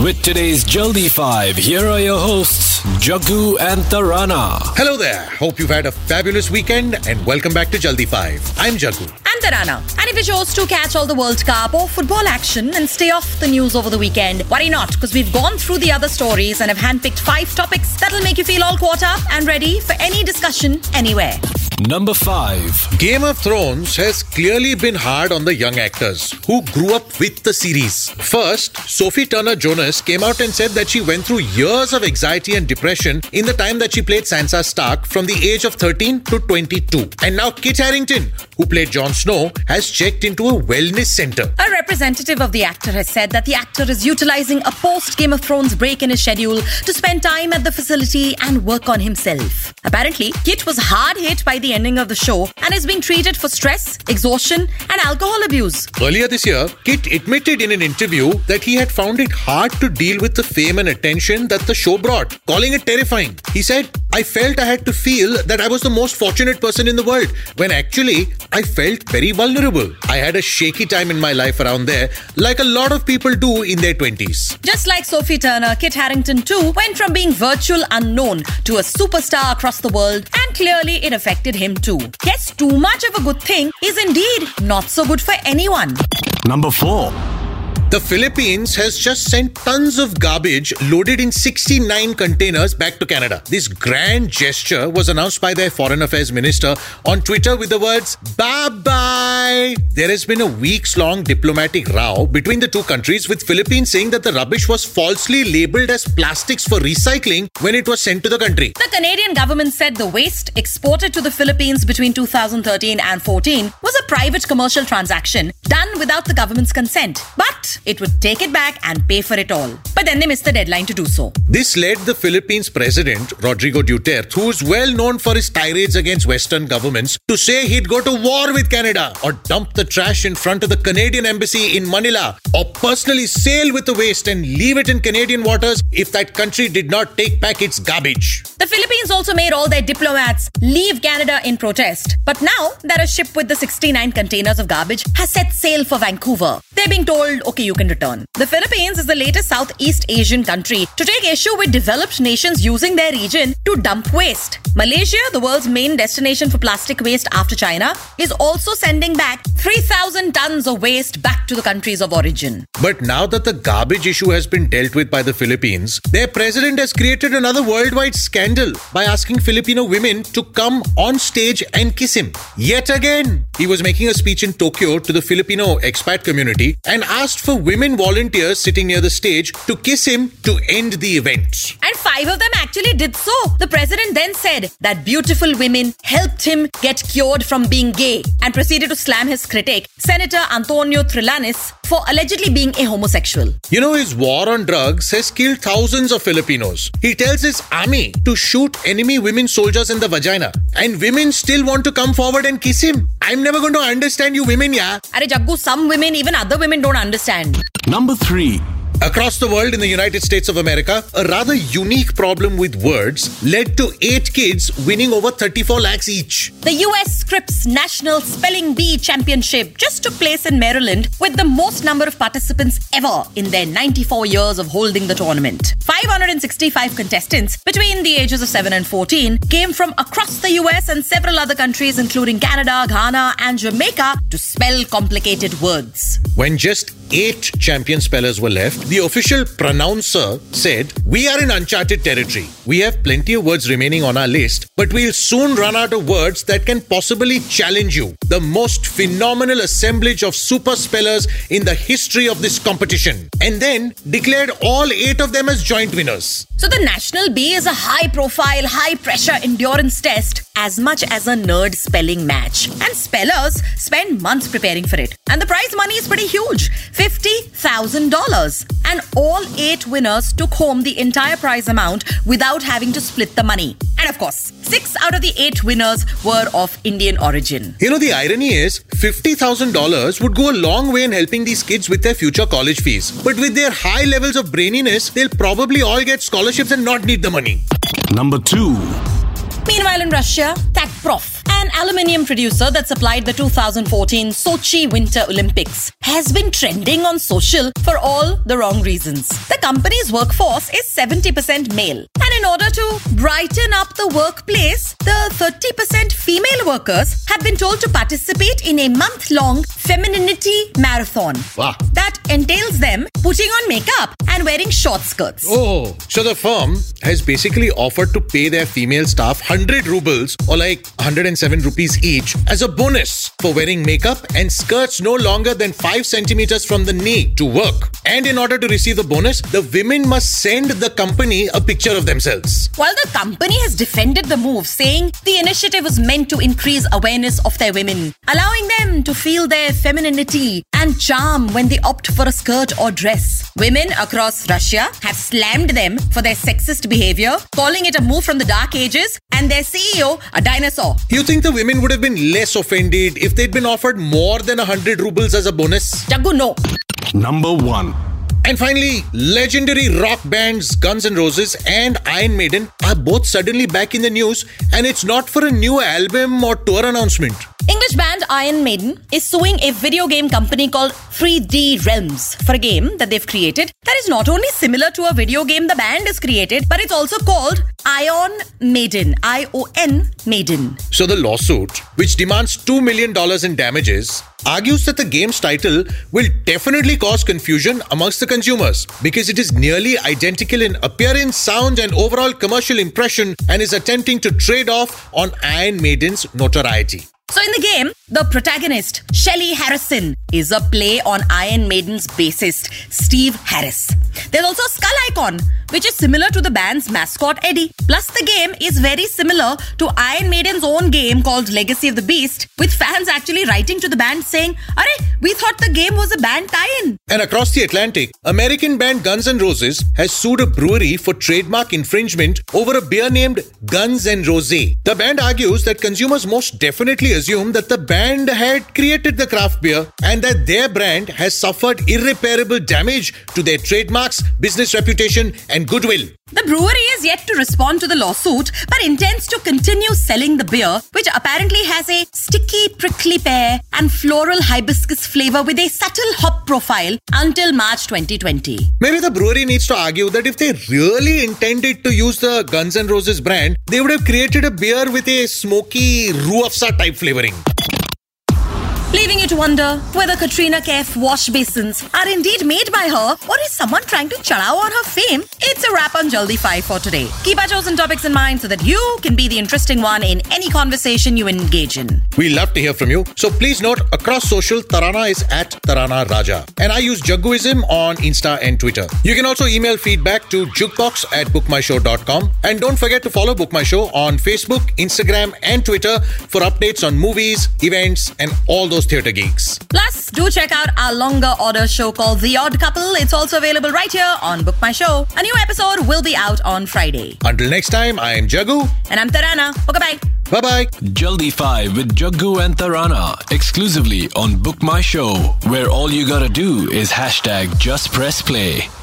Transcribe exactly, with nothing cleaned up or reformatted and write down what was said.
With today's Jaldi five, here are your hosts, Jaggu and Tarana. Hello there. Hope you've had a fabulous weekend and welcome back to Jaldi five. I'm Jaggu. I'm Tarana. And if you chose to catch all the World Cup or football action and stay off the news over the weekend, worry not, because we've gone through the other stories and have handpicked five topics that'll make you feel all caught up and ready for any discussion anywhere. Number five. Game of Thrones has clearly been hard on the young actors who grew up with the series. First, Sophie Turner Jonas came out and said that she went through years of anxiety and depression in the time that she played Sansa Stark from the age of thirteen to twenty-two. And now Kit Harington, who played Jon Snow, has checked into a wellness center. A representative of the actor has said that the actor is utilizing a post-Game of Thrones break in his schedule to spend time at the facility and work on himself. Apparently, Kit was hard hit by the ending of the show and is being treated for stress, exhaustion and alcohol abuse. Earlier this year, Kit admitted in an interview that he had found it hard to deal with the fame and attention that the show brought, calling it terrifying. He said, "I felt I had to feel that I was the most fortunate person in the world, when actually, I felt very vulnerable. I had a shaky time in my life around there, like a lot of people do in their twenties. Just like Sophie Turner, Kit Harington too went from being virtual unknown to a superstar across the world, and clearly it affected him too. Yes, too much of a good thing is indeed not so good for anyone. Number four. The Philippines has just sent tons of garbage loaded in sixty-nine containers back to Canada. This grand gesture was announced by their Foreign Affairs Minister on Twitter with the words, "Bye-bye." There has been a weeks-long diplomatic row between the two countries, with Philippines saying that the rubbish was falsely labelled as plastics for recycling when it was sent to the country. The Canadian government said the waste exported to the Philippines between two thousand thirteen and fourteen was a private commercial transaction done without the government's consent. But it would take it back and pay for it all. But then they missed the deadline to do so. This led the Philippines president, Rodrigo Duterte, who is well known for his tirades against Western governments, to say he'd go to war with Canada, or dump the trash in front of the Canadian embassy in Manila, or personally sail with the waste and leave it in Canadian waters if that country did not take back its garbage. The Philippines also made all their diplomats leave Canada in protest. But now that a ship with the sixty-nine containers of garbage has set sail for Vancouver, they're being told, okay, you can return. The Philippines is the latest Southeast Asian country to take issue with developed nations using their region to dump waste. Malaysia, the world's main destination for plastic waste after China, is also sending back three thousand tons of waste back to the countries of origin. But now that the garbage issue has been dealt with by the Philippines, their president has created another worldwide scandal by asking Filipino women to come on stage and kiss him. Yet again, he was making a speech in Tokyo to the Filipino expat community and asked for for women volunteers sitting near the stage to kiss him to end the event. And five of them actually did so. The president then said that beautiful women helped him get cured from being gay and proceeded to slam his critic, Senator Antonio Trillanes, for allegedly being a homosexual. You know, his war on drugs has killed thousands of Filipinos. He tells his army to shoot enemy women soldiers in the vagina, and women still want to come forward and kiss him. I'm never going to understand you women, yeah. Arre Jaggu, some women, even other women don't understand. Number three. Across the world in the United States of America, a rather unique problem with words led to eight kids winning over thirty-four lakhs each. The U S Scripps National Spelling Bee Championship just took place in Maryland, with the most number of participants ever in their ninety-four years of holding the tournament. five hundred sixty-five contestants between the ages of seven and fourteen came from across the U S and several other countries including Canada, Ghana and Jamaica to spell complicated words. When just eight champion spellers were left, the official pronouncer said, "We are in uncharted territory. We have plenty of words remaining on our list, but we'll soon run out of words that can possibly challenge you. The most phenomenal assemblage of super spellers in the history of this competition." And then declared all eight of them as joint winners. So the National Bee is a high-profile, high-pressure endurance test as much as a nerd spelling match. And spellers spend months preparing for it. And the prize money is pretty huge, fifty thousand dollars. And all eight winners took home the entire prize amount without having to split the money. And of course, six out of the eight winners were of Indian origin. You know, the irony is fifty thousand dollars would go a long way in helping these kids with their future college fees. But with their high levels of braininess, they'll probably all get scholarships and not need the money. Number two. Meanwhile in Russia, Tac Prof An aluminium producer that supplied the two thousand fourteen Sochi Winter Olympics has been trending on social for all the wrong reasons. The company's workforce is seventy percent male. And in order to brighten up the workplace, the thirty percent female workers have been told to participate in a month-long femininity marathon. Wow. That entails them putting on makeup and wearing short skirts. Oh, so the firm has basically offered to pay their female staff one hundred rubles or like one hundred seven rupees each as a bonus for wearing makeup and skirts no longer than five centimeters from the knee to work. And in order to receive the bonus, the women must send the company a picture of themselves. While the company has defended the move, saying the initiative was meant to increase awareness of their women, allowing them to feel their femininity and charm when they opt for a skirt or dress. Women across Russia have slammed them for their sexist behavior, calling it a move from the dark ages, and their C E O a dinosaur. You think the women would have been less offended if they'd been offered more than one hundred rubles as a bonus? Jaggu, no. Number one. And finally, legendary rock bands Guns N' Roses and Iron Maiden are both suddenly back in the news, and it's not for a new album or tour announcement. English band Iron Maiden is suing a video game company called three D Realms for a game that they've created that is not only similar to a video game the band has created, but it's also called Ion Maiden, I O N Maiden. So the lawsuit, which demands two million dollars in damages, argues that the game's title will definitely cause confusion amongst the consumers because it is nearly identical in appearance, sound and overall commercial impression and is attempting to trade off on Iron Maiden's notoriety. So in the game, the protagonist, Shelley Harrison, is a play on Iron Maiden's bassist, Steve Harris. There's also a skull icon, which is similar to the band's mascot, Eddie. Plus, the game is very similar to Iron Maiden's own game called Legacy of the Beast, with fans actually writing to the band saying, "Arey, we thought the game was a band tie-in." And across the Atlantic, American band Guns N' Roses has sued a brewery for trademark infringement over a beer named Guns N' Rosé. The band argues that consumers most definitely assume that the band had created the craft beer and that their brand has suffered irreparable damage to their trademarks, business reputation, and And goodwill. The brewery is yet to respond to the lawsuit, but intends to continue selling the beer, which apparently has a sticky prickly pear and floral hibiscus flavor with a subtle hop profile until March twenty twenty. Maybe the brewery needs to argue that if they really intended to use the Guns N' Roses brand, they would have created a beer with a smoky roux Afza type flavoring. Leaving you to wonder whether Katrina Kaif wash basins are indeed made by her or is someone trying to chadao on her fame, it's a wrap on Jaldi five for today. Keep our chosen topics in mind so that you can be the interesting one in any conversation you engage in. We love to hear from you. So please note, across social, Tarana is at Tarana Raja. And I use Jagguism on Insta and Twitter. You can also email feedback to jukebox at book my show dot com. And don't forget to follow Book My Show on Facebook, Instagram and Twitter for updates on movies, events and all those theatre geeks. Plus, do check out our longer order show called The Odd Couple. It's also available right here on Book My Show. A new episode will be out on Friday. Until next time, I am Jaggu. And I'm Tarana. Okay, bye. Bye-bye. Jaldi five with Jaggu and Tarana. Exclusively on Book My Show, where all you gotta do is hashtag just press play.